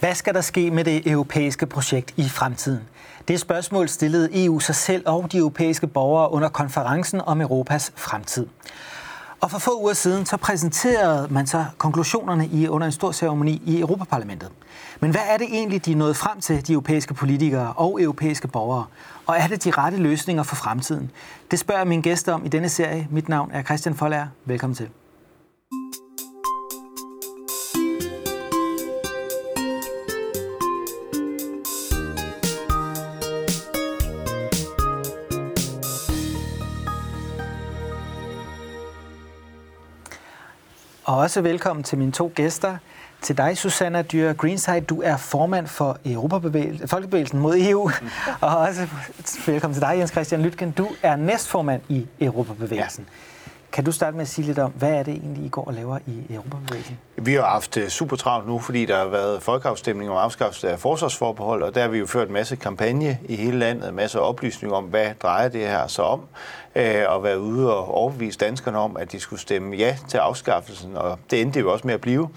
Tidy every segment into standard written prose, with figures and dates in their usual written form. Hvad skal der ske med det europæiske projekt i fremtiden? Det spørgsmål stillede EU sig selv og de europæiske borgere under konferencen om Europas fremtid. Og for få uger siden så præsenterede man så konklusionerne under en stor ceremoni i Europaparlamentet. Men hvad er det egentlig, de nåede frem til, de europæiske politikere og europæiske borgere? Og er det de rette løsninger for fremtiden? Det spørger mine gæster om i denne serie. Mit navn er Christian Folærer. Velkommen til. Og også velkommen til mine to gæster. Til dig, Susanna Dyr Greenside. Du er formand for Folkebevægelsen mod EU. Og også velkommen til dig, Jens Christian Lytken. Du er næstformand i Europabevægelsen. Ja. Kan du starte med at sige lidt om, hvad er det egentlig, I går og laver i Europabevægelsen? Vi har haft super travlt nu, fordi der har været folkeafstemning om afskaffelse af forsvarsforbehold, og der har vi jo ført en masse kampagne i hele landet, en masse oplysning om, hvad drejer det her så om, og været ude og overbevise danskerne om, at de skulle stemme ja til afskaffelsen, og det endte jo også med at blive.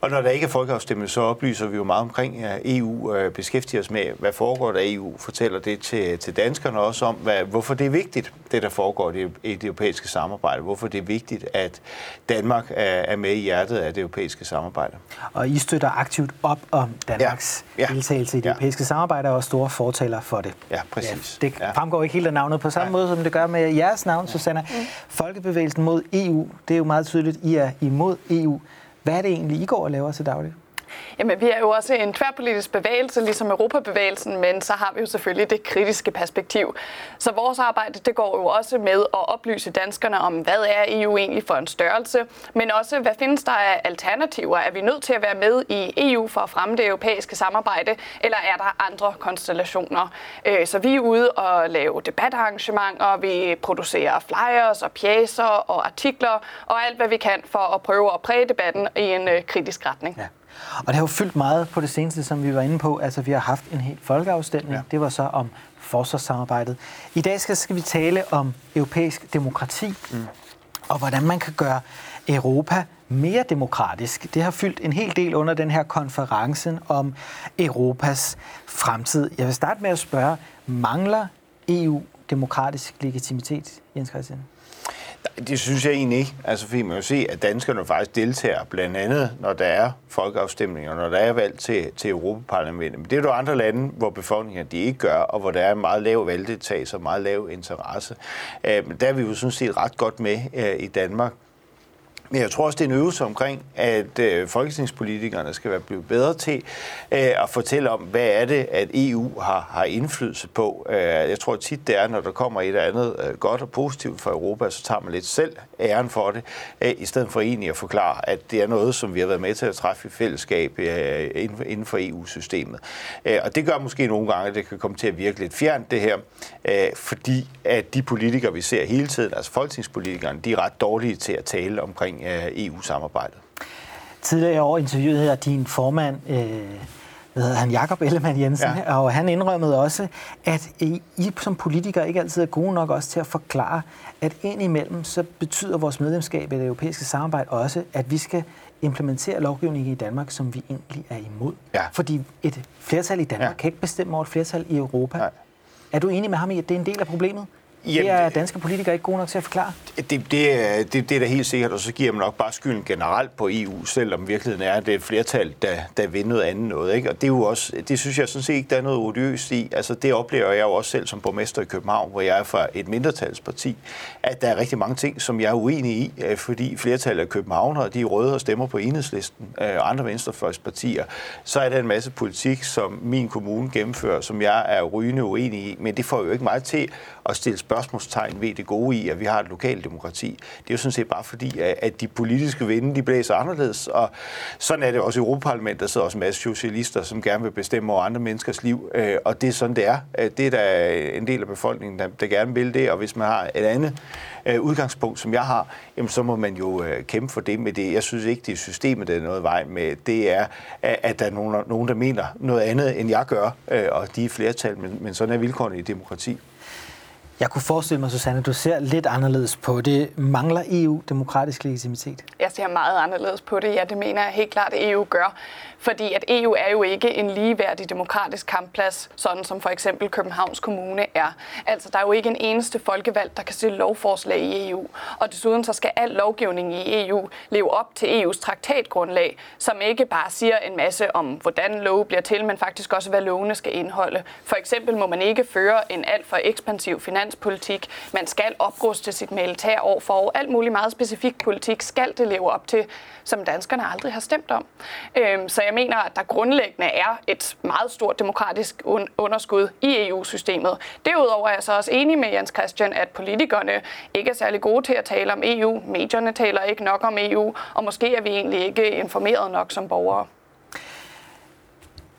Og når der ikke er folkeafstemning, så oplyser vi jo meget omkring EU, beskæftiger os med, hvad foregår der i EU, fortæller det til danskerne også om, hvorfor det er vigtigt, det der foregår i det europæiske samarbejde, hvorfor det er vigtigt, at Danmark er med i hjertet af det europæiske samarbejde. Og I støtter aktivt op om Danmarks deltagelse i det europæiske samarbejde og er store fortaler for det. Ja, præcis. Ja, det fremgår ikke helt af navnet på samme måde, som det gør med jeres navn, Susanna. Ja. Folkebevægelsen mod EU, det er jo meget tydeligt, I er imod EU. Hvad er det egentlig, I går og laver til dagligt? Jamen, vi er jo også en tværpolitisk bevægelse, ligesom Europabevægelsen, men så har vi jo selvfølgelig det kritiske perspektiv. Så vores arbejde, det går jo også med at oplyse danskerne om, hvad er EU egentlig for en størrelse, men også, hvad findes der af alternativer? Er vi nødt til at være med i EU for at fremme det europæiske samarbejde, eller er der andre konstellationer? Så vi er ude og lave debatarrangementer, vi producerer flyers og pjecer og artikler, og alt, hvad vi kan for at prøve at præge debatten i en kritisk retning. Ja. Og det har jo fyldt meget på det seneste, som vi var inde på. Altså, vi har haft en helt folkeafstemning. Ja. Det var så om forsvarssamarbejdet. I dag skal vi tale om europæisk demokrati, og hvordan man kan gøre Europa mere demokratisk. Det har fyldt en hel del under den her konferencen om Europas fremtid. Jeg vil starte med at spørge, mangler EU demokratisk legitimitet, Jens Christian? Det synes jeg egentlig ikke, altså, fordi man jo se, at danskerne faktisk deltager, blandt andet når der er folkeafstemninger, når der er valg til Europaparlamentet. Men det er jo andre lande, hvor befolkningerne de ikke gør, og hvor der er meget lav valgdeltagelse og meget lav interesse. Men der er vi jo sådan set ret godt med i Danmark. Men jeg tror også, det er en øvelse omkring, at folketingspolitikerne skal blive bedre til at fortælle om, hvad er det, at EU har indflydelse på. Jeg tror tit, det er, når der kommer et eller andet godt og positivt fra Europa, så tager man lidt selv æren for det, i stedet for egentlig at forklare, at det er noget, som vi har været med til at træffe i fællesskab inden for EU-systemet. Og det gør måske nogle gange, at det kan komme til at virke lidt fjernt, det her, fordi at de politikere, vi ser hele tiden, altså folketingspolitikerne, de er ret dårlige til at tale omkring EU-samarbejdet. Tidligere i år interviewede jeg din formand, Jakob Ellemann-Jensen, og han indrømmede også, at I som politikere ikke altid er gode nok også til at forklare, at indimellem så betyder vores medlemskab i det europæiske samarbejde også, at vi skal implementere lovgivningen i Danmark, som vi egentlig er imod. Ja. Fordi et flertal i Danmark kan ikke bestemme over et flertal i Europa. Nej. Er du enig med ham i, at det er en del af problemet? Det er danske politikere ikke gode nok til at forklare? Det er da helt sikkert, og så giver man nok bare skylden generelt på EU, selvom virkeligheden er, at det er et flertal, der vil noget andet noget. Ikke? Og det er jo også, det synes jeg sådan set ikke, der er noget odiøst i. Altså, det oplever jeg jo også selv som borgmester i København, hvor jeg er fra et mindretalsparti, at der er rigtig mange ting, som jeg er uenig i, fordi flertallet af københavnere, de er røde og stemmer på Enhedslisten og andre venstrefløjspartier. Så er der en masse politik, som min kommune gennemfører, som jeg er rygende uenig i, men det får jo ikke mig til at stille spørgsmålstegn ved det gode i, at vi har et lokaldemokrati. Det er jo sådan set bare fordi, at de politiske vinde, de blæser anderledes, og sådan er det også i Europaparlamentet, der sidder også en masse socialister, som gerne vil bestemme over andre menneskers liv, og det er sådan, det er. Det er der en del af befolkningen, der gerne vil det, og hvis man har et andet udgangspunkt, som jeg har, jamen, så må man jo kæmpe for det med det. Jeg synes ikke, det er systemet, der er noget vej med. Det er, at der er nogen, der mener noget andet, end jeg gør, og de er flertal, men sådan er vilkårene i demokrati. Jeg kunne forestille mig, Susanne, du ser lidt anderledes på det. Mangler EU demokratisk legitimitet? Jeg ser meget anderledes på det. Ja, det mener jeg helt klart, at EU gør. Fordi at EU er jo ikke en ligeværdig demokratisk kampplads, sådan som for eksempel Københavns Kommune er. Altså, der er jo ikke en eneste folkevalgt, der kan stille lovforslag i EU. Og desuden så skal al lovgivning i EU leve op til EU's traktatgrundlag, som ikke bare siger en masse om, hvordan lov bliver til, men faktisk også, hvad lovene skal indeholde. For eksempel må man ikke føre en alt for ekspansiv finanspolitik. Man skal opruste sit militær år for år. Alt muligt meget specifik politik skal det leve op til, som danskerne aldrig har stemt om. Så jeg mener, at der grundlæggende er et meget stort demokratisk underskud i EU-systemet. Derudover er jeg så også enig med Jens Christian, at politikerne ikke er særlig gode til at tale om EU. Medierne taler ikke nok om EU, og måske er vi egentlig ikke informeret nok som borgere.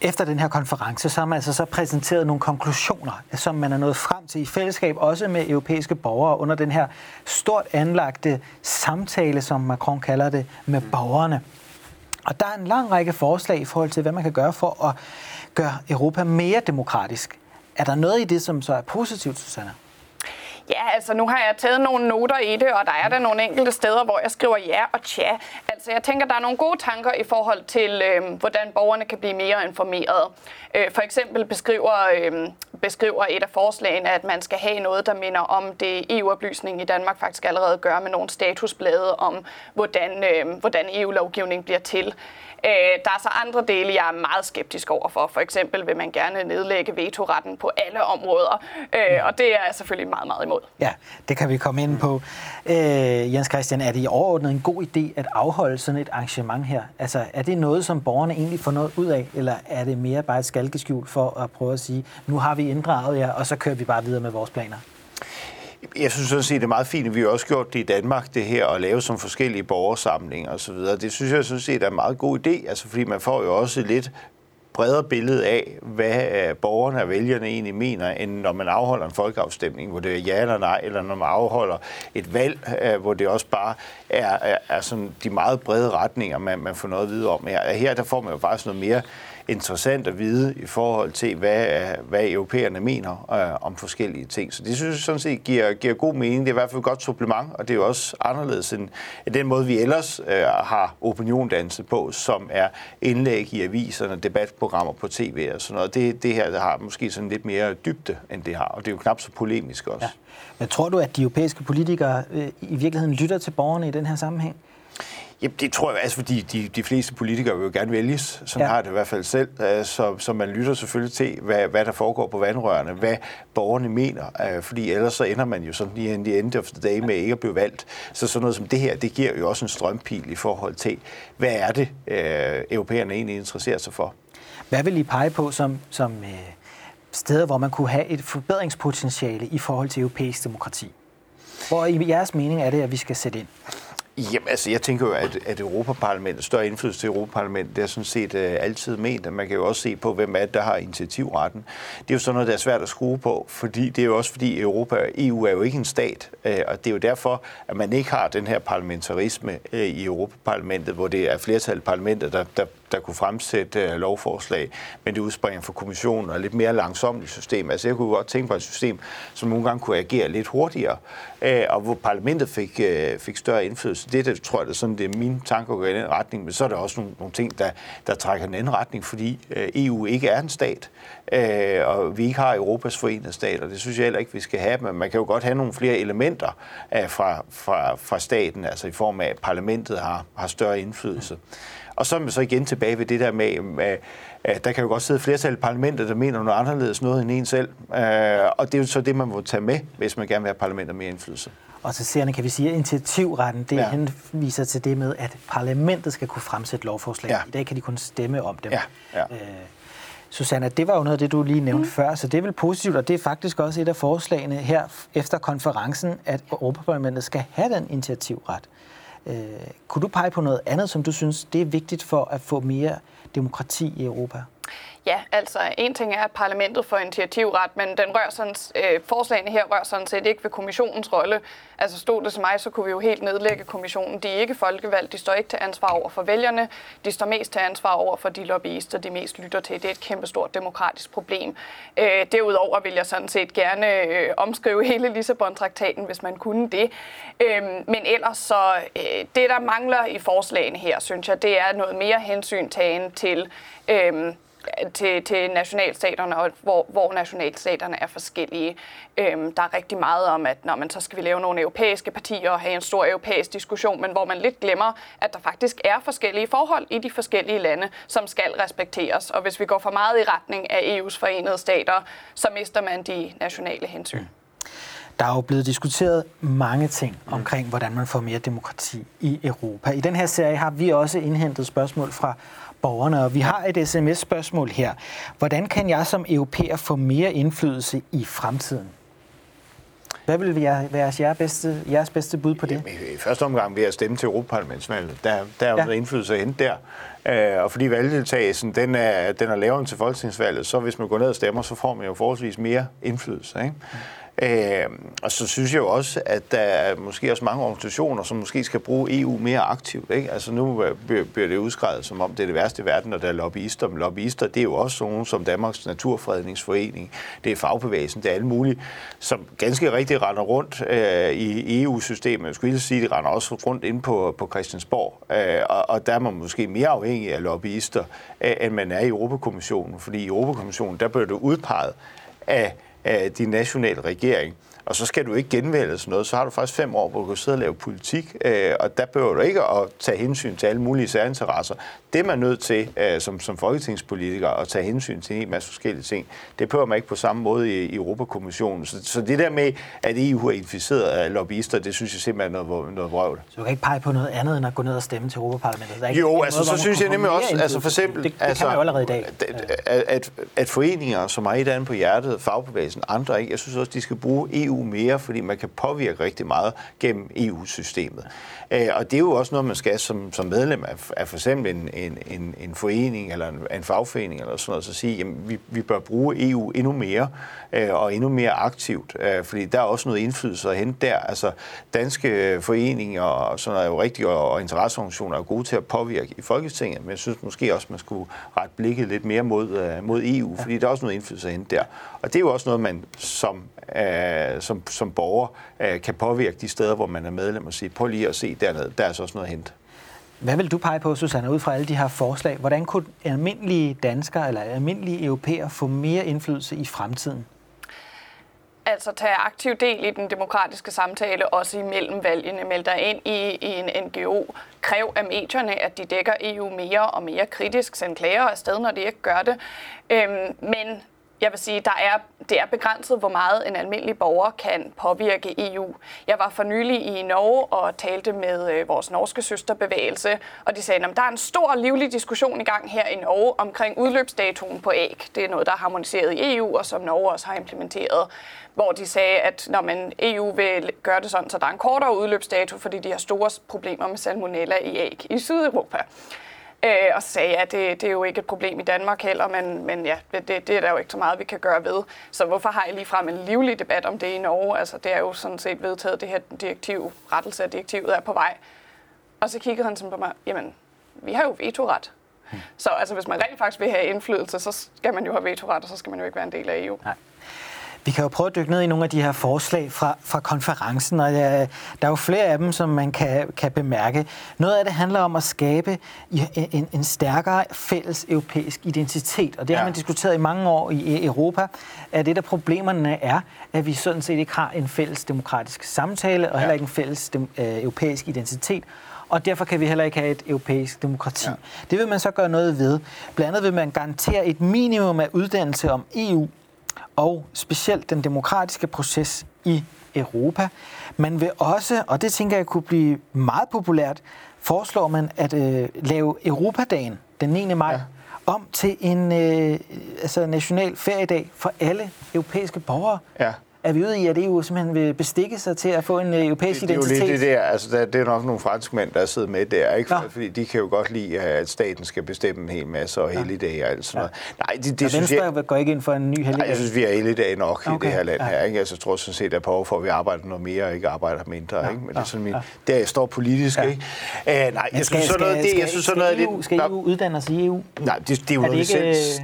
Efter den her konference, så har man altså så præsenteret nogle konklusioner, som man er nået frem til i fællesskab, også med europæiske borgere, under den her stort anlagte samtale, som Macron kalder det, med borgerne. Og der er en lang række forslag i forhold til, hvad man kan gøre for at gøre Europa mere demokratisk. Er der noget i det, som så er positivt, Susanna? Ja, altså nu har jeg taget nogle noter i det, og der er der nogle enkelte steder, hvor jeg skriver ja og tja. Altså jeg tænker, der er nogle gode tanker i forhold til, hvordan borgerne kan blive mere informerede. For eksempel beskriver et af forslagene, at man skal have noget, der minder om det EU-oplysning i Danmark faktisk allerede gør med nogle statusblade om, hvordan EU-lovgivning bliver til. Der er så andre dele, jeg er meget skeptisk overfor. For eksempel vil man gerne nedlægge vetoretten på alle områder, og det er jeg selvfølgelig meget, meget imod. Ja, det kan vi komme ind på. Jens Christian, er det i overordnet en god idé at afholde sådan et arrangement her? Altså, er det noget, som borgerne egentlig får noget ud af, eller er det mere bare et skalkeskjul for at prøve at sige, nu har vi inddraget jer, og så kører vi bare videre med vores planer? Jeg synes sådan set, det er meget fint, at vi har også gjort det i Danmark, det her, at lave som forskellige borgersamlinger osv. Det synes jeg sådan set er en meget god idé, altså fordi man får jo også lidt bredere billede af, hvad borgerne og vælgerne egentlig mener, end når man afholder en folkeafstemning, hvor det er ja eller nej, eller når man afholder et valg, hvor det også bare er sådan de meget brede retninger, man får noget at vide om. Her der får man jo faktisk noget mere interessant at vide i forhold til, hvad europæerne mener om forskellige ting. Så det synes jeg sådan set giver god mening. Det er i hvert fald et godt supplement, og det er jo også anderledes end den måde, vi ellers har opiniondannelse på, som er indlæg i aviserne, debatprogrammer på tv og sådan noget. Det her der har måske sådan lidt mere dybde, end det har, og det er jo knap så polemisk også. Ja. Men tror du, at de europæiske politikere i virkeligheden lytter til borgerne i den her sammenhæng? Jamen, det tror jeg, altså, fordi de fleste politikere vil jo gerne vælges, sådan har det i hvert fald selv, så man lytter selvfølgelig til, hvad der foregår på vandrørene, hvad borgerne mener, fordi ellers så ender man jo sådan lige in the end of the day med ikke at blive valgt. Så sådan noget som det her, det giver jo også en strømpil i forhold til, hvad er det, europæerne egentlig interesserer sig for. Hvad vil I pege på som steder, hvor man kunne have et forbedringspotentiale i forhold til europæisk demokrati? Hvor i jeres mening er det, at vi skal sætte ind? Jamen, altså, jeg tænker jo, at Europaparlamentet, større indflydelse til Europaparlamentet, det er sådan set altid ment, og man kan jo også se på, hvem er det, der har initiativretten. Det er jo sådan noget, der er svært at skrue på, fordi det er jo også fordi EU er jo ikke en stat, og det er jo derfor, at man ikke har den her parlamentarisme i Europaparlamentet, hvor det er flertallet i parlamentet, der kunne fremsætte lovforslag, men det udspringer fra kommissionen og lidt mere langsomt system. Altså jeg kunne godt tænke på et system, som nogle gange kunne agere lidt hurtigere, og hvor parlamentet fik større indflydelse. Det tror jeg, det er mine tanker går i den retning, men så er der også nogle ting, der trækker den anden retning, fordi EU ikke er en stat, og vi ikke har Europas forenede stater. Det synes jeg heller ikke, vi skal have, men man kan jo godt have nogle flere elementer fra staten, altså i form af, at parlamentet har større indflydelse. Og så er man så igen tilbage ved det der med, at der kan jo godt sidde flertal i parlamentet, der mener noget anderledes noget end en selv. Og det er jo så det, man må tage med, hvis man gerne vil have parlamentet mere indflydelse. Og til seerne kan vi sige, at initiativretten det henviser til det med, at parlamentet skal kunne fremsætte lovforslag. I dag kan de kun stemme om dem. Ja. Susanna, det var jo noget af det, du lige nævnte før, så det er vel positivt, og det er faktisk også et af forslagene her efter konferencen, at Europaparlamentet skal have den initiativret. Kunne du pege på noget andet, som du synes, det er vigtigt for at få mere demokrati i Europa? Ja, altså en ting er, at parlamentet får initiativret, men den rører sådan, forslagene her rører sådan set ikke ved kommissionens rolle. Altså stod det til mig, så kunne vi jo helt nedlægge kommissionen. De er ikke folkevalgt, de står ikke til ansvar over for vælgerne, de står mest til ansvar over for de lobbyister, de mest lytter til. Det er et kæmpestort demokratisk problem. Derudover vil jeg sådan set gerne omskrive hele Lisabon-traktaten, hvis man kunne det. Men ellers så, det der mangler i forslagene her, synes jeg, det er noget mere hensyntagen til nationalstaterne, og hvor nationalstaterne er forskellige. Der er rigtig meget om, at når man så skal vi lave nogle europæiske partier og have en stor europæisk diskussion, men hvor man lidt glemmer, at der faktisk er forskellige forhold i de forskellige lande, som skal respekteres. Og hvis vi går for meget i retning af EU's forenede stater, så mister man de nationale hensyn. Der er jo blevet diskuteret mange ting omkring, hvordan man får mere demokrati i Europa. I den her serie har vi også indhentet spørgsmål fra borgerne, og vi har et sms-spørgsmål her. Hvordan kan jeg som europæer få mere indflydelse i fremtiden? Hvad vil være jeres bedste bud på det? Jamen, i første omgang ved at stemme til Europaparlamentsvalget. Der er jo noget indflydelse at hente der. Og fordi valgdeltagelsen den er lavere end til folketingsvalget, så hvis man går ned og stemmer, så får man jo forholdsvis mere indflydelse, ikke? Og så synes jeg jo også, at der er måske også mange organisationer, som måske skal bruge EU mere aktivt, ikke? Altså nu bliver det udskrevet, som om det er det værste i verden, og der er lobbyister. Men lobbyister, det er jo også nogen som Danmarks Naturfredningsforening, det er fagbevægelsen, det er alle mulige, som ganske rigtigt render rundt i EU-systemet. Jeg skulle lige sige, de render også rundt inde på Christiansborg. Og der er man måske mere afhængig af lobbyister, end man er i Europakommissionen. Fordi i Europakommissionen, der bliver det udpeget af din nationale regering, og så skal du ikke genvælges noget, så har du faktisk 5 år, hvor du kan sidde og lave politik, og der behøver du ikke at tage hensyn til alle mulige særinteresser. Det er man nødt til som folketingspolitiker at tage hensyn til en masse forskellige ting. Det behøver man ikke på samme måde i Europakommissionen. Så det der med, at EU er inficeret af lobbyister, det synes jeg simpelthen er noget vrøvl. Så du kan ikke pege på noget andet, end at gå ned og stemme til Europaparlamentet? Jo, altså så synes jeg nemlig også, altså for eksempel... Det kan man jo allerede i dag. At foreninger, som har et andet på hjertet, fagbevægelsen, andre ikke, jeg synes også, de skal bruge EU mere, fordi man kan påvirke rigtig meget gennem EU-systemet. Og det er jo også noget, man skal som medlem af for eksempel en forening eller en fagforening eller sådan noget, så sige, jamen vi bør bruge EU endnu mere og endnu mere aktivt, fordi der er også noget indflydelse at hente der. Altså danske foreninger og sådan noget er jo rigtigt, og interesseorganisationer er gode til at påvirke i Folketinget, men jeg synes måske også, man skulle rette blikket lidt mere mod EU, fordi der er også noget indflydelse at hente der. Og det er jo også noget, man som borger kan påvirke de steder, hvor man er medlem og sige, prøv lige at se dernede, der er så også noget at hente. Hvad vil du pege på, Susanne, ud fra alle de her forslag? Hvordan kunne almindelige danskere eller almindelige europæer få mere indflydelse i fremtiden? Altså tage aktiv del i den demokratiske samtale, også imellem valgene, meld dig ind i en NGO, kræv af medierne, at de dækker EU mere og mere kritisk, send klager afsted, når de ikke gør det. Men jeg vil sige, det er begrænset, hvor meget en almindelig borger kan påvirke EU. Jeg var for nylig i Norge og talte med vores norske søsterbevægelse, og de sagde, at der er en stor livlig diskussion i gang her i Norge omkring udløbsdatoen på æg. Det er noget, der er harmoniseret i EU, og som Norge også har implementeret, hvor de sagde, at når man EU vil gøre det sådan, så der er en kortere udløbsdato, fordi de har store problemer med salmonella i æg i Sydeuropa. Og så sagde jeg, at det er jo ikke et problem i Danmark heller, men ja, det er der jo ikke så meget, vi kan gøre ved. Så hvorfor har I ligefrem en livlig debat om det i Norge? Altså, det er jo sådan set vedtaget, det her direktiv, rettelse af direktivet er på vej. Og så kiggede han sådan på mig, jamen, vi har jo vetoret. Så altså, hvis man rent faktisk vil have indflydelse, så skal man jo have vetoret, og så skal man jo ikke være en del af EU. Nej. Vi kan jo prøve at dykke ned i nogle af de her forslag fra konferencen, og der er jo flere af dem, som man kan bemærke. Noget af det handler om at skabe en stærkere fælles europæisk identitet, og det har man diskuteret i mange år i Europa, at et af problemerne er, at vi sådan set ikke har en fælles demokratisk samtale, og heller ikke en fælles europæisk identitet, og derfor kan vi heller ikke have et europæisk demokrati. Ja. Det vil man så gøre noget ved. Blandt andet vil man garantere et minimum af uddannelse om EU, og specielt den demokratiske proces i Europa. Man vil også, og det tænker jeg kunne blive meget populært, foreslår man at lave Europadagen den 9. maj om til en national feriedag for alle europæiske borgere. Ja. Er vi ude i, at EU simpelthen vil bestikke sig til at få en europæisk identitet? Det er jo lidt det der, altså det er nok nogle franskmænd, der sidder med der, ikke? Ja. Fordi de kan jo godt lide, at staten skal bestemme en hel masse og helligdage og alt sådan noget. Nej, det synes jeg... Venstre går ikke ind for en ny helligdag? Nej, jeg synes, vi er helligdage nok i det her land her, ikke? Altså jeg tror sådan set, at på for, at vi arbejder noget mere og ikke arbejder mindre, ikke? Men det er sådan min... Der jeg står politisk, ikke? Nej, jeg synes sådan noget af det... Skal EU uddanne sig i EU? Nej, det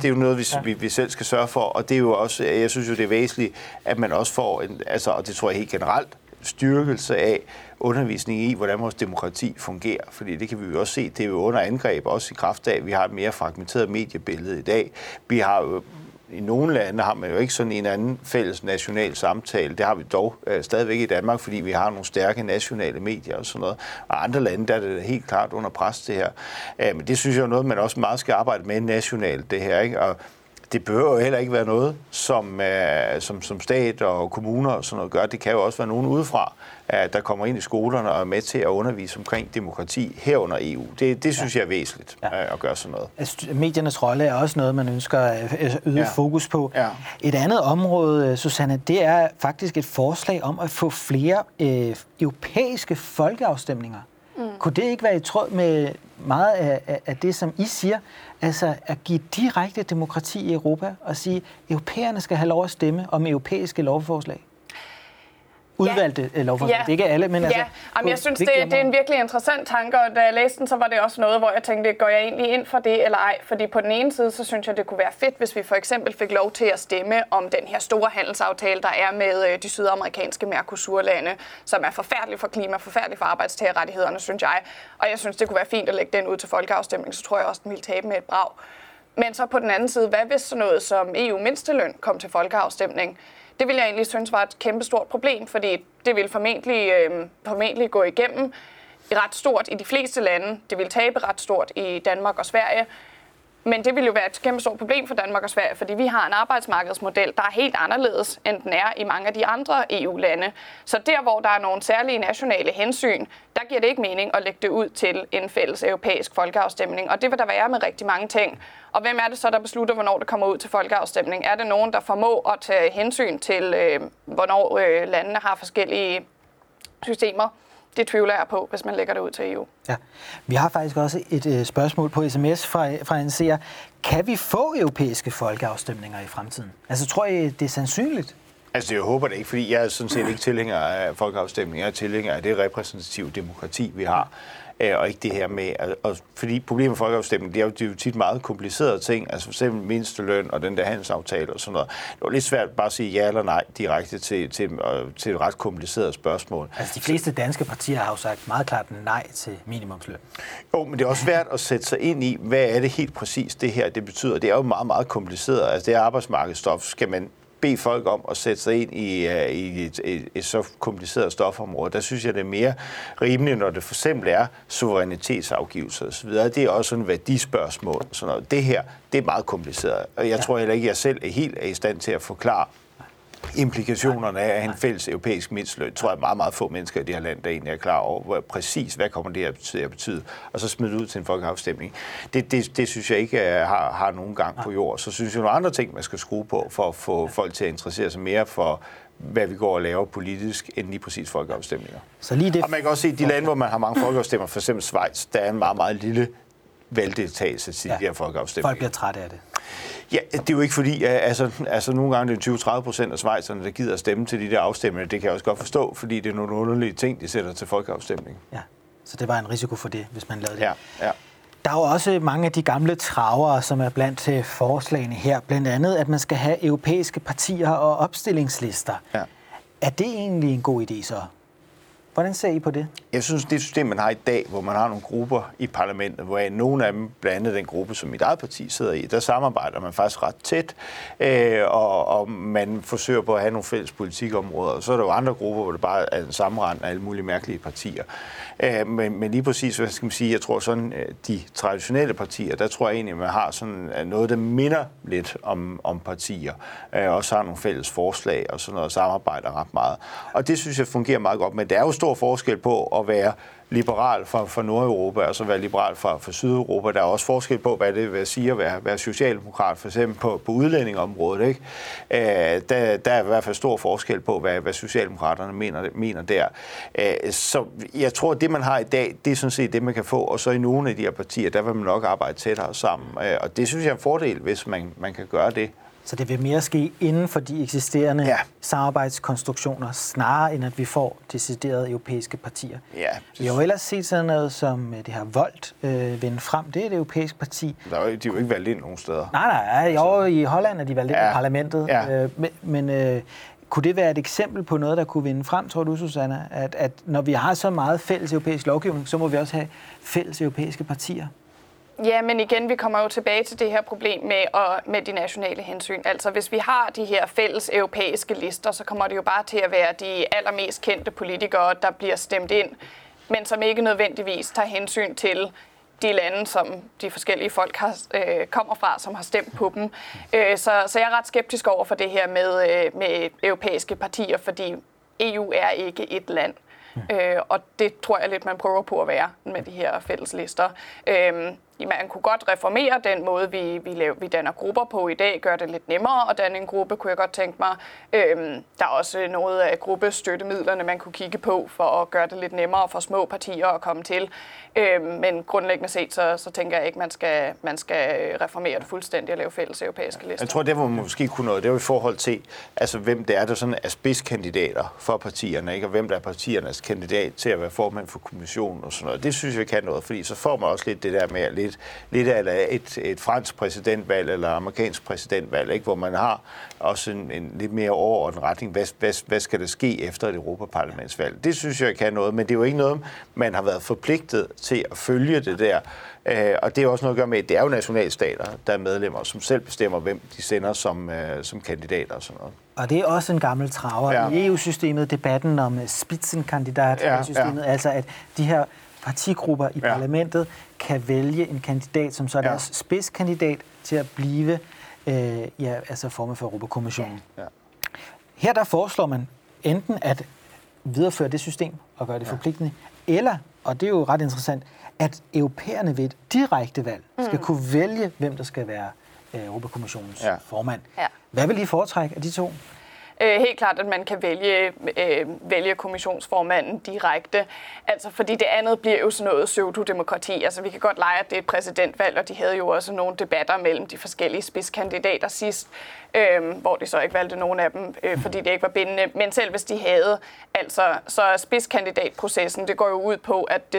er jo noget, vi selv skal sørge for, og det er jo også... Jeg synes jo, det er væsentligt, at man også får en, altså, og det tror jeg helt generelt, styrkelse af undervisning i, hvordan vores demokrati fungerer. Fordi det kan vi jo også se, det er jo under angreb, også i kraft af, vi har et mere fragmenteret mediebillede i dag. Vi har jo, i nogle lande har man jo ikke sådan en anden fælles national samtale. Det har vi dog stadigvæk i Danmark, fordi vi har nogle stærke nationale medier og sådan noget. Og andre lande, der er det helt klart under pres, det her. Men det synes jeg er noget, man også meget skal arbejde med nationalt, det her, ikke? Og det behøver jo heller ikke være noget, som stat og kommuner og sådan noget gør. Det kan jo også være nogen udefra, der kommer ind i skolerne og er med til at undervise omkring demokrati herunder EU. Det synes jeg er væsentligt at gøre sådan noget. Altså, mediernes rolle er også noget, man ønsker at yde fokus på. Ja. Et andet område, Susanna, det er faktisk et forslag om at få flere europæiske folkeafstemninger. Mm. Kunne det ikke være i tråd med meget af det, som I siger? Altså at give direkte demokrati i Europa og sige, at europæerne skal have lov at stemme om europæiske lovforslag? Udvalgte lovforslag, det er ikke alle, men altså... Jamen, jeg synes, det er en virkelig interessant tanke, og da jeg læste den, så var det også noget, hvor jeg tænkte, går jeg egentlig ind for det eller ej? Fordi på den ene side, så synes jeg, det kunne være fedt, hvis vi for eksempel fik lov til at stemme om den her store handelsaftale, der er med de sydamerikanske Mercosur-lande, som er forfærdelig for klima, forfærdelig for arbejdstagerrettighederne, synes jeg. Og jeg synes, det kunne være fint at lægge den ud til folkeafstemning, så tror jeg også, den ville tabe med et brag. Men så på den anden side, hvad hvis sådan noget som EU-mindsteløn kom til folkeafstemning? Det ville jeg egentlig synes var et kæmpestort problem, fordi det ville formentlig gå igennem ret stort i de fleste lande. Det ville tabe ret stort i Danmark og Sverige. Men det ville jo være et kæmpestort problem for Danmark og Sverige, fordi vi har en arbejdsmarkedsmodel, der er helt anderledes, end den er i mange af de andre EU-lande. Så der, hvor der er nogle særlige nationale hensyn, der giver det ikke mening at lægge det ud til en fælles europæisk folkeafstemning. Og det vil der være med rigtig mange ting. Og hvem er det så, der beslutter, hvornår det kommer ud til folkeafstemning? Er det nogen, der formår at tage hensyn til, hvornår landene har forskellige systemer? Det tvivler jeg på, hvis man lægger det ud til EU. Ja. Vi har faktisk også et spørgsmål på sms fra en seer. Kan vi få europæiske folkeafstemninger i fremtiden? Altså, tror I, det er sandsynligt? Altså, jeg håber det ikke, fordi jeg er sådan set ikke tilhænger af folkeafstemninger. Jeg er tilhænger af det repræsentative demokrati, vi har. Og ikke det her med, fordi problemet med folkeafstemning, det er jo tit meget komplicerede ting, altså for eksempel mindsteløn og den der handelsaftale og sådan noget. Det var lidt svært bare at sige ja eller nej direkte til et ret kompliceret spørgsmål. Altså de fleste danske partier har jo sagt meget klart nej til minimumsløn. Jo, men det er også svært at sætte sig ind i, hvad er det helt præcis det her, det betyder. Det er jo meget, meget kompliceret. Altså det er arbejdsmarkedsstof, skal man bede folk om at sætte sig ind i et så kompliceret stofområde. Der synes jeg, det er mere rimeligt, når det for eksempel er suverænitetsafgivelse osv. Det er også en værdispørgsmål. Sådan noget. Det her, det er meget kompliceret. Og jeg tror heller ikke, jeg selv er helt i stand til at forklare implikationerne af en fælles europæisk mindsteløn. Tror jeg meget, meget få mennesker i det her land, der egentlig er klar over, præcis hvad kommer det her til at betyde, og så smide ud til en folkeafstemning. Det synes jeg ikke har nogen gang på jord. Så synes jeg, nogle andre ting, man skal skrue på, for at få folk til at interessere sig mere for, hvad vi går og laver politisk, end lige præcis folkeafstemninger. Så lige det... Og man kan også se, de lande, hvor man har mange folkeafstemninger, for eksempel Schweiz, der er en meget, meget lille valgdeltagelse til de her folkeafstemninger. Folk bliver trætte af det. Ja, det er jo ikke fordi, altså nogle gange det er 20-30% af schweizerne, der gider at stemme til de der afstemninger. Det kan jeg også godt forstå, fordi det er nogle underlige ting, de sætter til folkeafstemning. Ja, så det var en risiko for det, hvis man lavede det. Ja. Der er jo også mange af de gamle travere, som er blandt forslagene her. Blandt andet, at man skal have europæiske partier og opstillingslister. Ja. Er det egentlig en god idé så? Hvordan ser I på det? Jeg synes, det system, man har i dag, hvor man har nogle grupper i parlamentet, hvor nogle af dem, blandt andet den gruppe, som mit eget parti sidder i, der samarbejder man faktisk ret tæt, og man forsøger på at have nogle fælles politikområder. Og så er der jo andre grupper, hvor det bare er en sammenrend af alle mulige mærkelige partier. Men lige præcis, hvad skal man sige, jeg tror sådan, de traditionelle partier, der tror jeg egentlig, man har sådan noget, der minder lidt om partier. Også har nogle fælles forslag og sådan noget, og samarbejder ret meget. Og det synes jeg fungerer meget godt, men det er jo stor forskel på at være liberal fra Nordeuropa og så være liberal fra Sydeuropa. Der er også forskel på, hvad det vil sige at være socialdemokrat, for eksempel på udlændingeområdet. Ikke? Der er i hvert fald stor forskel på, hvad socialdemokraterne mener der. Så jeg tror, at det, man har i dag, det er sådan set det, man kan få. Og så i nogle af de her partier, der vil man nok arbejde tættere sammen. Og det synes jeg er en fordel, hvis man kan gøre det. Så det vil mere ske inden for de eksisterende samarbejdskonstruktioner, snarere end at vi får deciderede europæiske partier. Ja, vi har jo ellers set sådan noget som det her Volt vinde frem. Det er et europæisk parti. De er jo ikke valgt ind nogen steder. Nej, i Holland er de valgt ind i parlamentet. Ja. Men kunne det være et eksempel på noget, der kunne vinde frem, tror du, Susanna? At når vi har så meget fælles europæisk lovgivning, så må vi også have fælles europæiske partier? Ja, men igen, vi kommer jo tilbage til det her problem med de nationale hensyn. Altså, hvis vi har de her fælles europæiske lister, så kommer det jo bare til at være de allermest kendte politikere, der bliver stemt ind, men som ikke nødvendigvis tager hensyn til de lande, som de forskellige folk kommer fra, som har stemt på dem. Så jeg er ret skeptisk over for det her med europæiske partier, fordi EU er ikke et land. Og det tror jeg lidt, man prøver på at være med de her fælleslister. Man kunne godt reformere den måde, vi danner grupper på i dag, gør det lidt nemmere at danne en gruppe, kunne jeg godt tænke mig. Der er også noget af gruppestøttemidlerne, man kunne kigge på for at gøre det lidt nemmere for små partier at komme til. Men grundlæggende set, så tænker jeg ikke, man skal reformere det fuldstændig og lave fælles europæiske lister. Jeg tror, det var måske kunne noget, det var i forhold til, altså, hvem det er, der sådan er spidskandidater for partierne, ikke? Og hvem der er partiernes kandidat til at være formand for kommissionen og sådan noget. Det synes jeg kan noget, fordi så får man også lidt det der med at lidt af et fransk præsidentvalg eller amerikansk præsidentvalg, ikke? Hvor man har også en lidt mere overordnet retning. Hvad skal der ske efter et europaparlamentsvalg? Det synes jeg kan noget, men det er jo ikke noget, man har været forpligtet til at følge det der. Og det er også noget at gøre med, at det er jo nationalstater, der er medlemmer, som selv bestemmer, hvem de sender som kandidater og sådan noget. Og det er også en gammel traver i EU-systemet, debatten om Spitzenkandidat i systemet, altså at de her partigrupper i parlamentet kan vælge en kandidat, som så er deres spidskandidat til at blive formand for Europakommissionen. Ja. Her der foreslår man enten at videreføre det system og gøre det forpligtende, eller, og det er jo ret interessant, at europæerne ved et direkte valg skal kunne vælge, hvem der skal være Europakommissionens formand. Ja. Hvad vil I foretrække af de to? Helt klart, at man kan vælge kommissionsformanden direkte. Altså, fordi det andet bliver jo sådan noget pseudodemokrati. Altså, vi kan godt lege, at det er et præsidentvalg, og de havde jo også nogle debatter mellem de forskellige spidskandidater sidst, hvor de så ikke valgte nogen af dem, fordi det ikke var bindende. Men selv hvis de havde, altså, så spidskandidatprocessen, det går jo ud på, at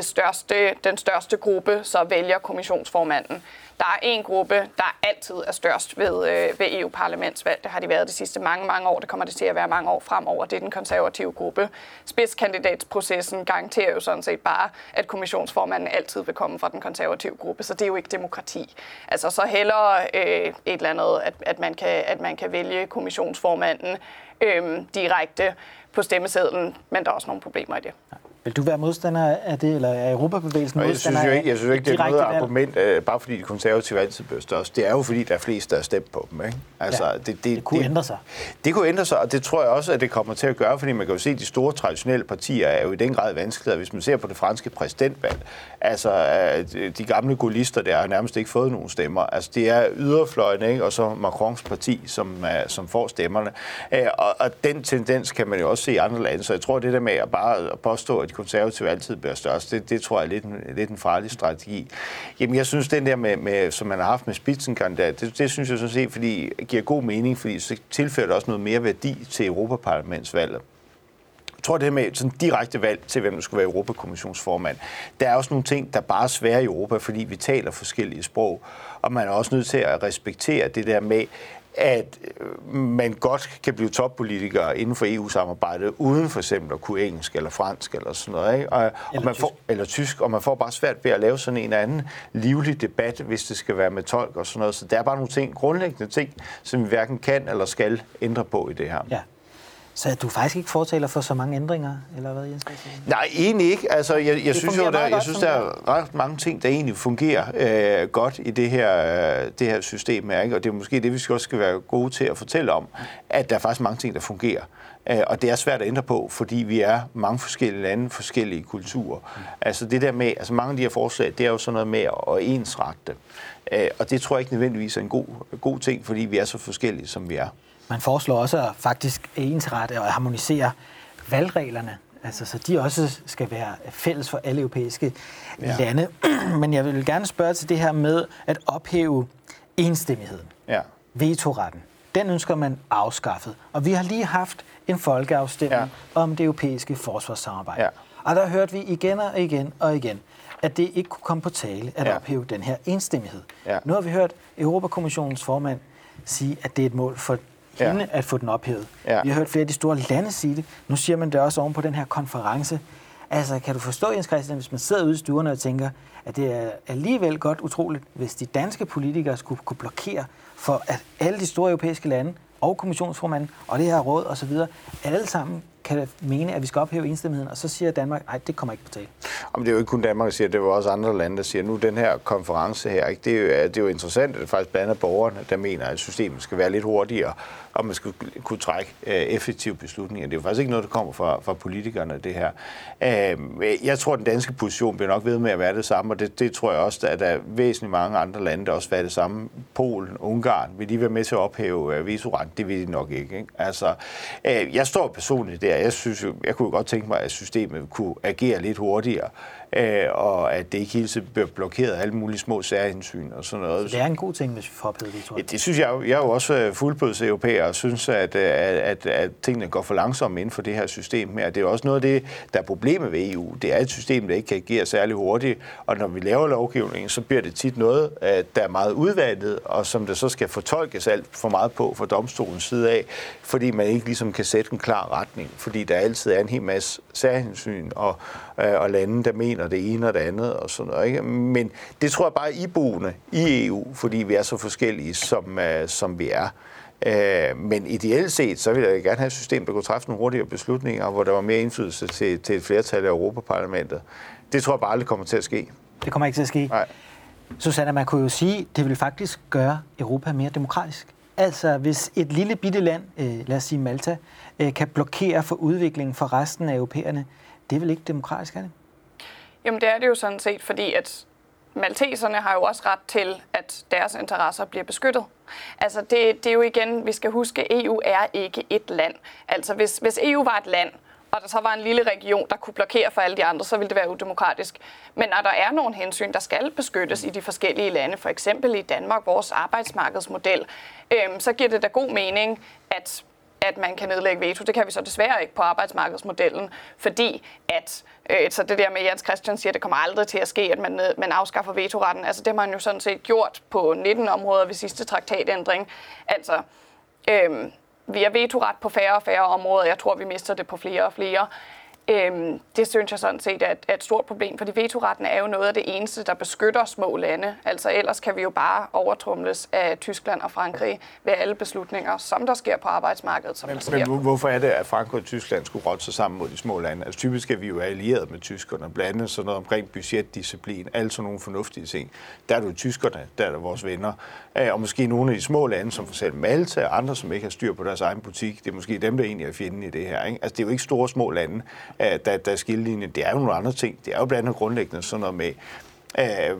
den største gruppe så vælger kommissionsformanden. Der er en gruppe, der altid er størst ved EU-parlamentsvalg. Det har de været de sidste mange, mange år. Det kommer det til at være mange år fremover. Det er den konservative gruppe. Spidskandidatsprocessen garanterer jo sådan set bare, at kommissionsformanden altid vil komme fra den konservative gruppe. Så det er jo ikke demokrati. Altså så hellere et eller andet, at man kan vælge kommissionsformanden direkte på stemmesedlen. Men der er også nogle problemer i det. Vil du være modstander af det, eller er Europabevægelsen modstander af det? Jeg synes jo ikke, det er noget argument, bare fordi de konservative altid bliver størst. Det er jo fordi, der er flest, der er stemt på dem. Ikke? Altså, ja, det kunne ændre sig. Det kunne ændre sig, og det tror jeg også, at det kommer til at gøre, fordi man kan jo se, at de store traditionelle partier er jo i den grad vanskeligere. Hvis man ser på det franske præsidentvalg, altså de gamle gaullister der har nærmest ikke fået nogen stemmer. Altså det er yderfløjen, ikke? Og så Macrons parti, som får stemmerne. Og den tendens kan man jo også se i andre lande, så jeg tror, det der med at bare påstå, at konservative altid bliver størst. Det tror jeg er lidt en farlig strategi. Jamen, jeg synes, den der, med, som man har haft med Spitzenkandidat, det synes jeg sådan set, fordi det giver god mening, fordi så tilfører det også noget mere værdi til Europaparlamentsvalget. Jeg tror, det med sådan direkte valg til, hvem der skulle være Europakommissionsformand, der er også nogle ting, der bare er svære i Europa, fordi vi taler forskellige sprog, og man er også nødt til at respektere det der med, at man godt kan blive toppolitiker inden for EU-samarbejdet, uden for eksempel at kunne engelsk eller fransk eller sådan noget, ikke? Eller tysk, og man får bare svært ved at lave sådan en eller anden livlig debat, hvis det skal være med tolk og sådan noget. Så der er bare nogle ting, grundlæggende ting, som vi hverken kan eller skal ændre på i det her. Ja. Så du faktisk ikke fortaler for så mange ændringer, eller hvad, Jens? Nej, egentlig ikke. Altså, jeg synes, der er ret mange ting, der egentlig fungerer godt i det her system, ikke? Og det er måske det, vi også skal være gode til at fortælle om, at der er faktisk mange ting, der fungerer. Og det er svært at ændre på, fordi vi er mange forskellige lande, forskellige kulturer. Altså det der med, altså mange af de her forslag, det er jo sådan noget med at ensrette. Og det tror jeg ikke nødvendigvis er en god ting, fordi vi er så forskellige, som vi er. Man foreslår også at faktisk ensrette og harmonisere valgreglerne, altså så de også skal være fælles for alle europæiske lande. Men jeg vil gerne spørge til det her med at ophæve enstemmigheden, vetoretten. Den ønsker man afskaffet. Og vi har lige haft en folkeafstemning om det europæiske forsvarssamarbejde. Ja. Og der hørte vi igen og igen, at det ikke kunne komme på tale at ophæve den her enstemmighed. Ja. Nu har vi hørt Europakommissionens formand sige, at det er et mål for hende at få den ophævet. Ja. Vi har hørt flere af de store lande sige det. Nu siger man det også oven på den her konference. Altså, kan du forstå, Jens Christian, hvis man sidder ude i stuerne og tænker, at det er alligevel godt utroligt, hvis de danske politikere skulle kunne blokere for, at alle de store europæiske lande og kommissionsformanden og det her råd osv., alle sammen kan mene, at vi skal ophæve enstemmigheden, og så siger Danmark, nej, det kommer ikke på tale. Jamen, det er jo ikke kun Danmark, der siger, det er også andre lande, der siger, nu den her konference her, ikke? Det er jo interessant, at det faktisk blandt andet borgerne, der mener, at systemet skal være lidt hurtigere, og man skal kunne trække effektive beslutninger. Det er jo faktisk ikke noget, der kommer fra politikerne, det her. Jeg tror, den danske position bliver nok ved med at være det samme, og det tror jeg også, at der er væsentligt mange andre lande, der også vil være det samme. Polen, Ungarn, vil de være med til at ophæve vetoretten? Det vil de nok ikke. Altså, jeg står personligt der. Jeg kunne godt tænke mig, at systemet kunne agere lidt hurtigere, og at det ikke hele tiden bliver blokeret af alle mulige små særhensyn og sådan noget. Så det er en god ting, hvis vi får ophævet det, tror jeg. Det synes jeg jo. Jeg er jo også fuldblods europæer og synes, at tingene går for langsomt inden for det her system her. Det er jo også noget af det, der er problemet ved EU. Det er et system, der ikke kan agere særlig hurtigt, og når vi laver lovgivningen, så bliver det tit noget, der er meget udvandet, og som der så skal fortolkes alt for meget på fra domstolens side af, fordi man ikke ligesom kan sætte en klar retning, fordi der altid er en hel masse særhensyn og lande, der mener det ene og det andet og sådan noget, ikke? Men det tror jeg bare er iboende i EU, fordi vi er så forskellige, som vi er. Men ideelt set, så vil jeg gerne have et system, der kunne træffe nogle hurtigere beslutninger, hvor der var mere indflydelse til et flertal af Europaparlamentet. Det tror jeg bare aldrig kommer til at ske. Det kommer ikke til at ske? Nej. Susanna, man kunne jo sige, det ville faktisk gøre Europa mere demokratisk. Altså, hvis et lille bitte land, lad os sige Malta, kan blokere for udviklingen for resten af europæerne, det er vel ikke demokratisk, er det? Jamen, det er det jo sådan set, fordi at malteserne har jo også ret til, at deres interesser bliver beskyttet. Altså, det er jo igen, vi skal huske, EU er ikke et land. Altså, hvis EU var et land, og der så var en lille region, der kunne blokere for alle de andre, så ville det være udemokratisk. Men når der er nogle hensyn, der skal beskyttes i de forskellige lande, for eksempel i Danmark, vores arbejdsmarkedsmodel, så giver det da god mening, at man kan nedlægge veto. Det kan vi så desværre ikke på arbejdsmarkedsmodellen, fordi at, så det der med Jens Christian siger, at det kommer aldrig til at ske, at man afskaffer vetoretten. Altså det har man jo sådan set gjort på 19 områder ved sidste traktatændring. Altså vi har vetoret på færre og færre områder. Jeg tror, vi mister det på flere og flere. Det synes jeg sådan set er et stort problem, fordi vetoretten er jo noget af det eneste, der beskytter små lande. Altså ellers kan vi jo bare overtrumles af Tyskland og Frankrig ved alle beslutninger, som der sker på arbejdsmarkedet. Men hvorfor er det, at Frankrig og Tyskland skulle rotte sig sammen mod de små lande? Altså typisk er vi jo allieret med tyskerne, blandt andet sådan noget omkring budgetdisciplin, alle sådan nogle fornuftige ting. Der er det jo tyskerne, der er det vores venner. Og måske nogle af de små lande, som for eksempel Malta og andre, som ikke har styr på deres egen butik, det er måske dem, der egentlig er fjenden i det her, ikke? Altså det er jo ikke store små lande, der er skillelinjen. Det er jo nogle andre ting. Det er jo blandt andet grundlæggende sådan noget med,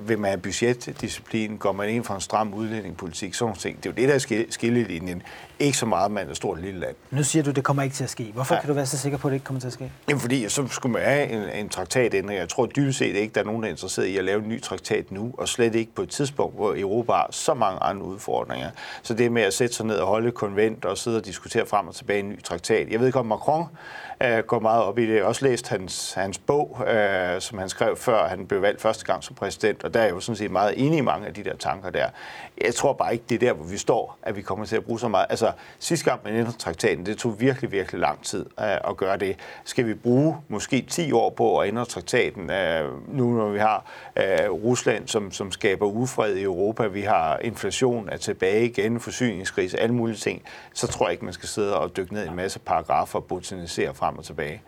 vil man have budgetdisciplin, går man ind for en stram udlændingepolitik, sådan nogle ting. Det er jo det, der er skillelinjen. Ikke så meget, man er stort lille land. Nu siger du, det kommer ikke til at ske. Hvorfor kan du være så sikker på, at det ikke kommer til at ske? Jamen fordi, så skulle man have en traktatændring. Jeg tror dybest set ikke, der er nogen, der er interesseret i at lave en ny traktat nu, og slet ikke på et tidspunkt, hvor Europa har så mange andre udfordringer. Så det med at sætte sig ned og holde konvent og sidde og diskutere frem og tilbage en ny traktat. Jeg ved ikke, om Macron går meget op i det. Jeg har også læst hans bog, som han skrev, før han blev valgt første gang som præsident, og der er jeg jo sådan set meget enig i mange af de der tanker der. Jeg tror bare ikke, det er der, hvor vi står, at vi kommer til at bruge så meget. Altså, sidste gang med Lisabon-traktaten, det tog virkelig, virkelig lang tid at gøre det. Skal vi bruge måske 10 år på at ændre traktaten, nu når vi har Rusland, som skaber ufred i Europa, vi har inflation er tilbage igen, forsyningskrise, alle mulige ting, så tror jeg ikke, man skal sidde og dykke ned i en masse paragrafer og botanisere frem og tilbage.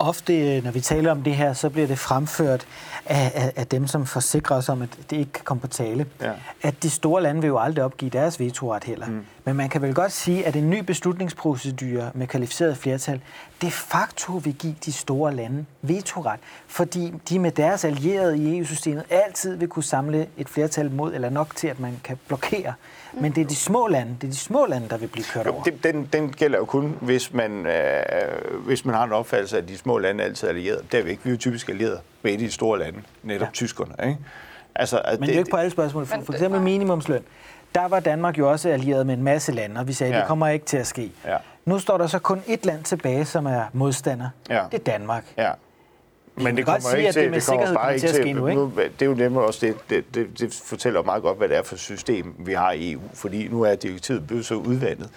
Ofte, når vi taler om det her, så bliver det fremført af dem, som forsikrer os om, at det ikke kan komme på tale. Ja. At de store lande vil jo aldrig opgive deres vetoret heller. Mm. Men man kan vel godt sige, at en ny beslutningsprocedure med kvalificeret flertal, de facto vil give de store lande vetoret, fordi de med deres allierede i EU-systemet altid vil kunne samle et flertal mod, eller nok til, at man kan blokere. Men det er de små lande, der vil blive kørt over. Den gælder jo kun, hvis man har en opfattelse af, at de små lande altid er allierede. Det er vi ikke. Vi er jo typisk allierede med de store lande, netop tyskerne. Ikke? Altså, men det er jo ikke på alle spørgsmål. For eksempel minimumsløn. Der var Danmark jo også allieret med en masse lande, og vi sagde, at det kommer ikke til at ske. Ja. Nu står der så kun et land tilbage, som er modstander. Ja. Det er Danmark. Ja. Men det kommer ikke til, det kommer bare ikke til. Nu, det er jo nemlig også det fortæller meget godt, hvad det er for et system, vi har i EU, fordi nu er direktivet blevet så udvandet,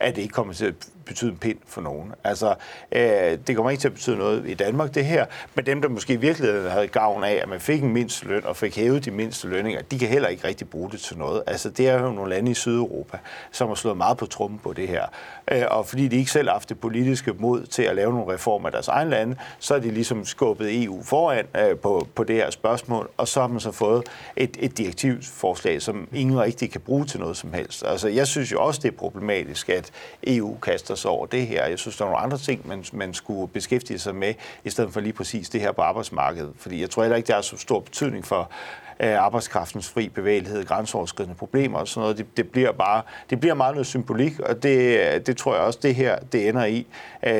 at det ikke kommer til at betyde en pind for nogen. Altså, det kommer ikke til at betyde noget i Danmark, det her, men dem, der måske virkelig havde gavn af, at man fik en mindsteløn og fik hævet de mindste lønninger, de kan heller ikke rigtig bruge det til noget. Altså, det er jo nogle lande i Sydeuropa, som har slået meget på trommen på det her. Og fordi de ikke selv har haft det politiske mod til at lave nogle reformer af deres egen lande, så er de ligesom skubbet EU foran på det her spørgsmål, og så har man så fået et direktivforslag, som ingen rigtig kan bruge til noget som helst. Altså, jeg synes jo også, det er problematisk, at EU kaster sig over det her. Jeg synes, der er nogle andre ting, man skulle beskæftige sig med, i stedet for lige præcis det her på arbejdsmarkedet. Fordi jeg tror heller ikke, der er så stor betydning for arbejdskraftens fri bevægelighed, grænseoverskridende problemer og sådan noget. Det bliver meget noget symbolik, og det tror jeg også, det her det ender i.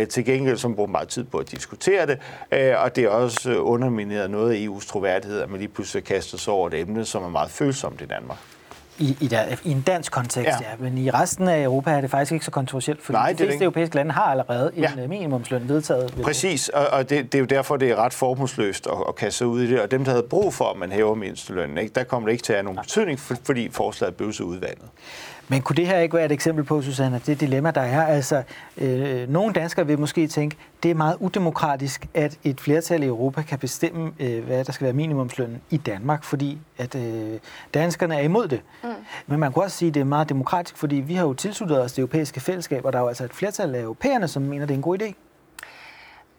Til gengæld så bruger meget tid på at diskutere det, og det er også undermineret noget af EU's troværdighed, at man lige pludselig kaster sig over et emne, som er meget følsomt i Danmark. I en dansk kontekst, ja. Men i resten af Europa er det faktisk ikke så kontroversielt, fordi de fleste europæiske lande har allerede en minimumsløn vedtaget. Præcis, og det er jo derfor, det er ret formålsløst at kaste sig ud i det, og dem, der havde brug for, at man hæver mindstelønnen, ikke? Der kom det ikke til at have nogen betydning, fordi forslaget blev så udvandet. Men kunne det her ikke være et eksempel på, Susanna, det dilemma, der er? Altså, nogle danskere vil måske tænke, det er meget udemokratisk, at et flertal i Europa kan bestemme, hvad der skal være minimumslønnen i Danmark, fordi at danskerne er imod det. Mm. Men man kunne også sige, at det er meget demokratisk, fordi vi har jo tilsluttet os det europæiske fællesskab, og der er jo altså et flertal af europæerne, som mener, det er en god idé.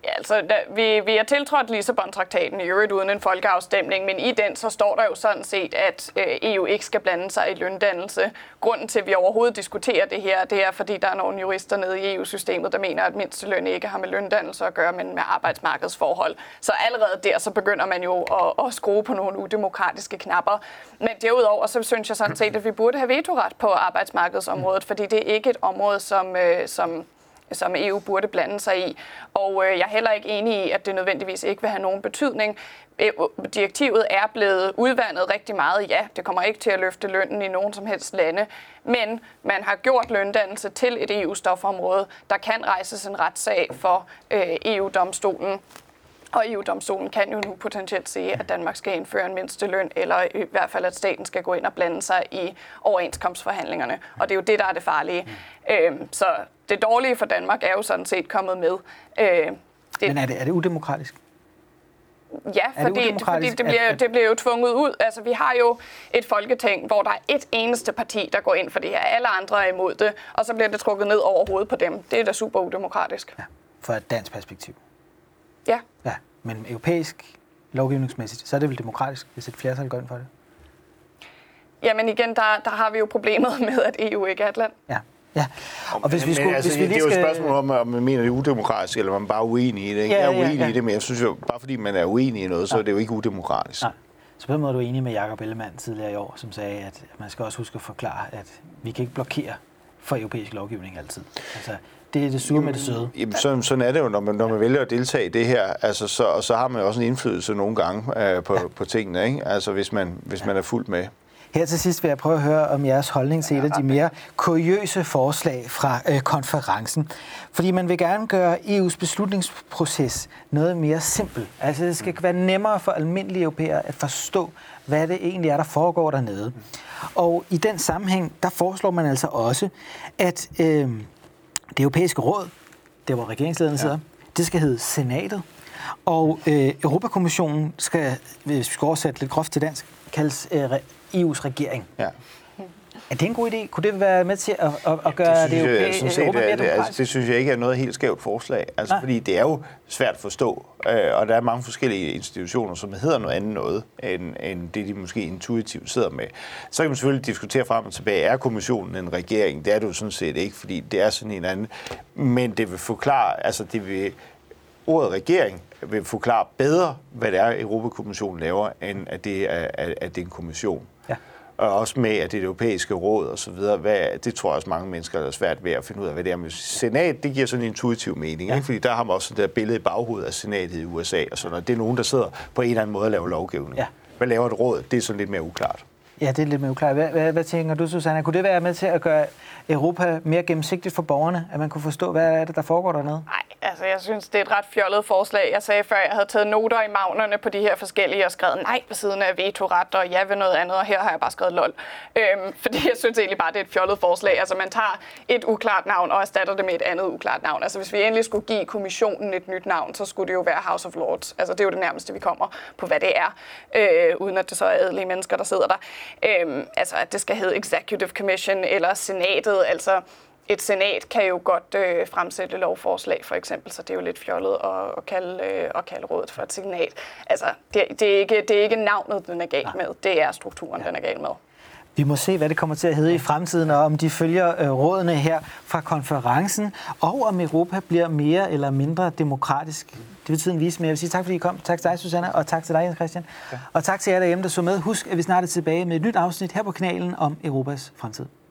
Ja, altså, vi har tiltrådt Lisabon-traktaten i øvrigt uden en folkeafstemning, men i den så står der jo sådan set, at EU ikke skal blande sig i løndannelse. Grunden til, at vi overhovedet diskuterer det her, det er, fordi der er nogle jurister nede i EU-systemet, der mener, at mindsteløn ikke har med løndannelse at gøre, men med arbejdsmarkedsforhold. Så allerede der, så begynder man jo at skrue på nogle udemokratiske knapper. Men derudover, så synes jeg sådan set, at vi burde have vetoret på arbejdsmarkedsområdet, fordi det er ikke et område, som EU burde blande sig i. Og jeg er heller ikke enig i, at det nødvendigvis ikke vil have nogen betydning. Direktivet er blevet udvandet rigtig meget. Ja, det kommer ikke til at løfte lønnen i nogen som helst lande, men man har gjort løndannelse til et EU-stofområde. Der kan rejses en retssag for EU-domstolen, og EU-domstolen kan jo nu potentielt sige, at Danmark skal indføre en mindsteløn, eller i hvert fald, at staten skal gå ind og blande sig i overenskomstforhandlingerne. Og det er jo det, der er det farlige. Så det dårlige for Danmark er jo sådan set kommet med. Men er det udemokratisk? Ja, fordi det bliver jo tvunget ud. Altså, vi har jo et folketing, hvor der er et eneste parti, der går ind for det her. Alle andre er imod det, og så bliver det trukket ned over hovedet på dem. Det er da super udemokratisk. Ja, fra et dansk perspektiv. Ja. Ja, men europæisk lovgivningsmæssigt, så er det vel demokratisk, hvis et flertal går ind for det? Jamen igen, der har vi jo problemet med, at EU ikke er et land. Ja. Ja. Og hvis vi skulle, altså, hvis vi lige skal... Det er jo et spørgsmål om man mener, det er udemokratisk, eller man bare er uenig i det. Ikke? Jeg er uenig i det, men jeg synes jo, bare fordi man er uenig i noget, så er det jo ikke udemokratisk. Nej. Så på den måde er du enig med Jakob Ellemann tidligere i år, som sagde, at man skal også huske at forklare, at vi kan ikke blokere for europæisk lovgivning altid. Altså, det er det sure med det søde. Jamen, sådan er det jo, når man vælger at deltage i det her, altså, så har man jo også en indflydelse nogle gange på tingene. Ikke? Altså, hvis man er fuldt med. Her til sidst vil jeg prøve at høre om jeres holdning til et af de mere kuriøse forslag fra konferencen. Fordi man vil gerne gøre EU's beslutningsproces noget mere simpel. Altså det skal være nemmere for almindelige europæere at forstå, hvad det egentlig er, der foregår dernede. Og i den sammenhæng, der foreslår man altså også, at det europæiske råd, det hvor regeringslederne sidder, det skal hedde senatet. Og Europakommissionen skal, hvis vi skal oversætte lidt groft til dansk, kaldes EU's regering. Ja. Er det en god idé? Kunne det være med til at gøre det Europa mere demokratisk? Det synes jeg ikke er noget helt skævt forslag, altså, fordi det er jo svært at forstå, og der er mange forskellige institutioner, som hedder noget andet noget, end det, de måske intuitivt sidder med. Så kan man selvfølgelig diskutere frem og tilbage, er kommissionen en regering? Det er det jo sådan set ikke, fordi det er sådan en anden. Men det vil forklare, altså ordet regering vil forklare bedre, hvad det er, Europakommissionen laver, end at det er en kommission. Ja. Og også med, at det europæiske råd og så videre, det tror jeg også mange mennesker er svært ved at finde ud af, hvad det er. Men senat, det giver sådan en intuitiv mening, ikke? Fordi der har man også sådan der billede i baghovedet af senatet i USA, og sådan, og det er nogen, der sidder på en eller anden måde og laver lovgivning. Ja. Hvad laver et råd? Det er sådan lidt mere uklart. Ja, det er lidt mere uklart. Hvad tænker du, Susanna? Kunne det være med til at gøre Europa mere gennemsigtigt for borgerne? At man kunne forstå, hvad er det, der foregår dernede? Nej, altså jeg synes, det er et ret fjollet forslag. Jeg sagde før, jeg havde taget noter i magnerne på de her forskellige og skrevet nej ved siden af veto-ret og ja ved noget andet, og her har jeg bare skrevet lol. Fordi jeg synes egentlig bare, det er et fjollet forslag. Altså man tager et uklart navn og erstatter det med et andet uklart navn. Altså hvis vi endelig skulle give kommissionen et nyt navn, så skulle det jo være House of Lords. Altså det er jo det nærmeste, vi kommer på, hvad det er, uden at det så er adelige mennesker, der sidder der. Altså at det skal hedde Executive Commission eller Senatet, altså et senat kan jo godt fremsætte lovforslag for eksempel, så det er jo lidt fjollet at kalde rådet for et senat. Altså det er ikke navnet, den er galt med, det er strukturen, den er galt med. Vi må se, hvad det kommer til at hedde i fremtiden, og om de følger rådene her fra konferencen, og om Europa bliver mere eller mindre demokratisk. Det vil tiden vise, men jeg vil sige tak, fordi I kom. Tak til dig, Susanna, og tak til dig, Jens Christian. Ja. Og tak til jer derhjemme, der så med. Husk, at vi snart er tilbage med et nyt afsnit her på kanalen om Europas fremtid.